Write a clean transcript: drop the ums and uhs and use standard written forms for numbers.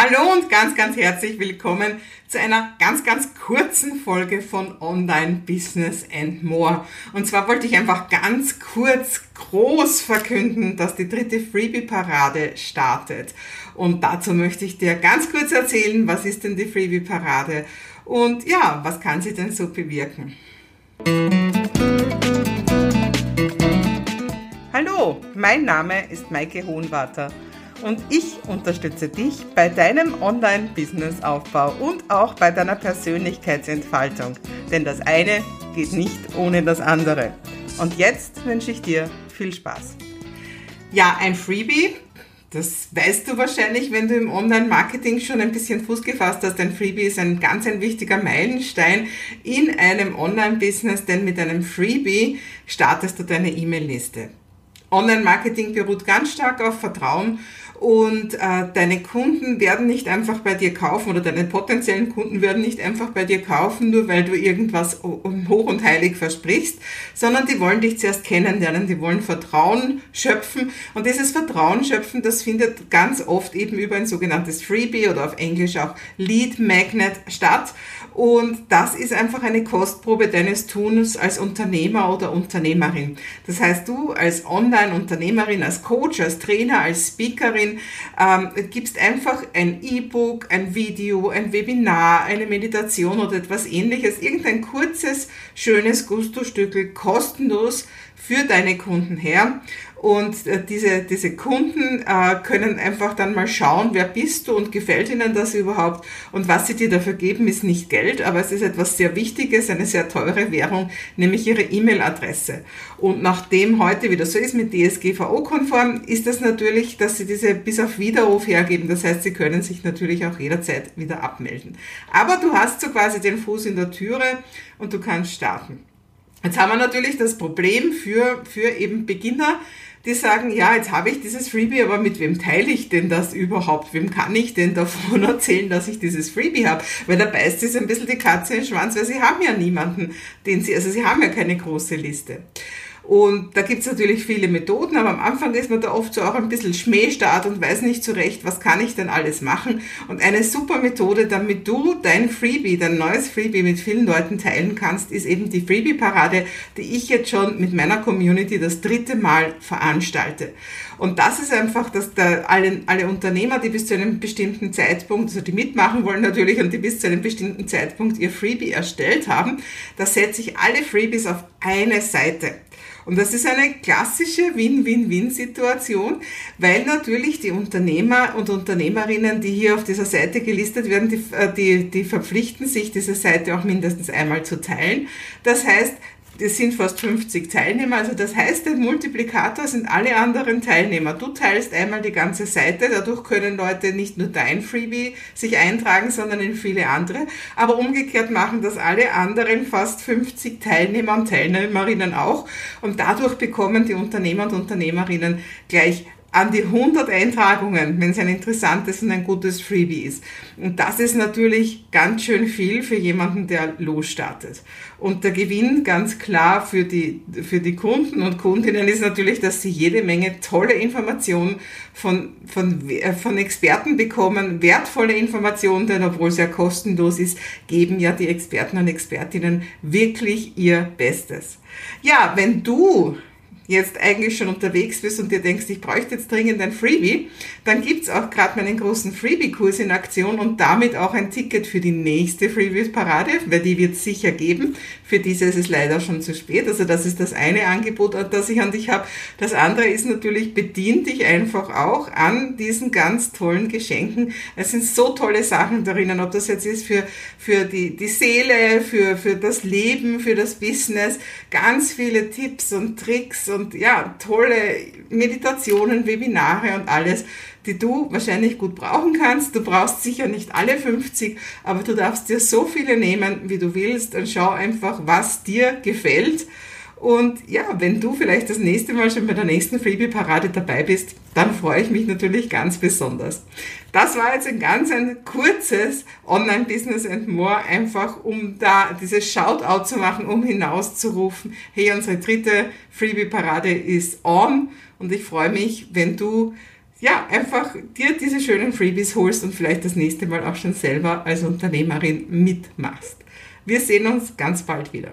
Hallo und ganz, ganz herzlich willkommen zu einer ganz, ganz kurzen Folge von Online Business and More. Und zwar wollte ich einfach ganz kurz groß verkünden, dass die dritte Freebie-Parade startet. Und dazu möchte ich dir ganz kurz erzählen, was ist denn die Freebie-Parade und ja, was kann sie denn so bewirken? Hallo, mein Name ist Maike Hohenwarter. Und ich unterstütze dich bei deinem Online-Business-Aufbau und auch bei deiner Persönlichkeitsentfaltung. Denn das eine geht nicht ohne das andere. Und jetzt wünsche ich dir viel Spaß. Ja, ein Freebie, das weißt du wahrscheinlich, wenn du im Online-Marketing schon ein bisschen Fuß gefasst hast. Ein Freebie ist ein ganz wichtiger Meilenstein in einem Online-Business, denn mit einem Freebie startest du deine E-Mail-Liste. Online-Marketing beruht ganz stark auf Vertrauen und deine Kunden werden nicht einfach bei dir kaufen oder deine potenziellen Kunden werden nicht einfach bei dir kaufen, nur weil du irgendwas hoch und heilig versprichst, sondern die wollen dich zuerst kennenlernen, die wollen Vertrauen schöpfen und dieses Vertrauen schöpfen, das findet ganz oft eben über ein sogenanntes Freebie oder auf Englisch auch Lead Magnet statt und das ist einfach eine Kostprobe deines Tuns als Unternehmer oder Unternehmerin. Das heißt, du als Online-Unternehmerin, als Coach, als Trainer, als Speakerin, gibst einfach ein E-Book, ein Video, ein Webinar, eine Meditation oder etwas ähnliches, irgendein kurzes, schönes Gusto-Stückel kostenlos für deine Kunden her und diese Kunden können einfach dann mal schauen, wer bist du und gefällt ihnen das überhaupt und was sie dir dafür geben, ist nicht Geld, aber es ist etwas sehr Wichtiges, eine sehr teure Währung, nämlich ihre E-Mail-Adresse. Und nachdem heute wieder so ist mit DSGVO-konform, ist das natürlich, dass sie diese bis auf Widerruf hergeben, das heißt, sie können sich natürlich auch jederzeit wieder abmelden. Aber du hast so quasi den Fuß in der Türe und du kannst starten. Jetzt haben wir natürlich das Problem für eben Beginner, die sagen, ja, jetzt habe ich dieses Freebie, aber mit wem teile ich denn das überhaupt? Wem kann ich denn davon erzählen, dass ich dieses Freebie habe? Weil da beißt es ein bisschen die Katze in den Schwanz, weil sie haben ja niemanden, sie haben ja keine große Liste. Und da gibt's natürlich viele Methoden, aber am Anfang ist man da oft so auch ein bisschen Schmähstart und weiß nicht so recht, was kann ich denn alles machen. Und eine super Methode, damit du dein Freebie, dein neues Freebie mit vielen Leuten teilen kannst, ist eben die Freebie-Parade, die ich jetzt schon mit meiner Community das dritte Mal veranstalte. Und das ist einfach, dass da alle Unternehmer, die bis zu einem bestimmten Zeitpunkt, also die mitmachen wollen natürlich und die bis zu einem bestimmten Zeitpunkt ihr Freebie erstellt haben, da setze ich alle Freebies auf eine Seite. Und das ist eine klassische Win-Win-Win-Situation, weil natürlich die Unternehmer und Unternehmerinnen, die hier auf dieser Seite gelistet werden, die verpflichten sich, diese Seite auch mindestens einmal zu teilen. Das heißt, es sind fast 50 Teilnehmer, also das heißt, der Multiplikator sind alle anderen Teilnehmer. Du teilst einmal die ganze Seite, dadurch können Leute nicht nur dein Freebie sich eintragen, sondern in viele andere. Aber umgekehrt machen das alle anderen fast 50 Teilnehmer und Teilnehmerinnen auch. Und dadurch bekommen die Unternehmer und Unternehmerinnen gleich an die 100 Eintragungen, wenn es ein interessantes und ein gutes Freebie ist. Und das ist natürlich ganz schön viel für jemanden, der losstartet. Und der Gewinn ganz klar für die Kunden und Kundinnen ist natürlich, dass sie jede Menge tolle Informationen von Experten bekommen, wertvolle Informationen, denn obwohl es ja kostenlos ist, geben ja die Experten und Expertinnen wirklich ihr Bestes. Ja, wenn du jetzt eigentlich schon unterwegs bist und dir denkst, ich bräuchte jetzt dringend ein Freebie, dann gibt's auch gerade meinen großen Freebie-Kurs in Aktion und damit auch ein Ticket für die nächste Freebie-Parade, weil die wird's sicher geben. Für diese ist es leider schon zu spät. Also das ist das eine Angebot, das ich an dich habe. Das andere ist natürlich, bedien dich einfach auch an diesen ganz tollen Geschenken. Es sind so tolle Sachen darin, ob das jetzt ist für die Seele, für das Leben, für das Business. Ganz viele Tipps und Tricks und ja, tolle Meditationen, Webinare und alles, die du wahrscheinlich gut brauchen kannst. Du brauchst sicher nicht alle 50, aber du darfst dir so viele nehmen, wie du willst und schau einfach, was dir gefällt. Und ja, wenn du vielleicht das nächste Mal schon bei der nächsten Freebie-Parade dabei bist, dann freue ich mich natürlich ganz besonders. Das war jetzt ein ganz kurzes Online-Business and More, einfach um da dieses Shoutout zu machen, um hinauszurufen, hey, unsere dritte Freebie-Parade ist on und ich freue mich, wenn du ja, einfach dir diese schönen Freebies holst und vielleicht das nächste Mal auch schon selber als Unternehmerin mitmachst. Wir sehen uns ganz bald wieder.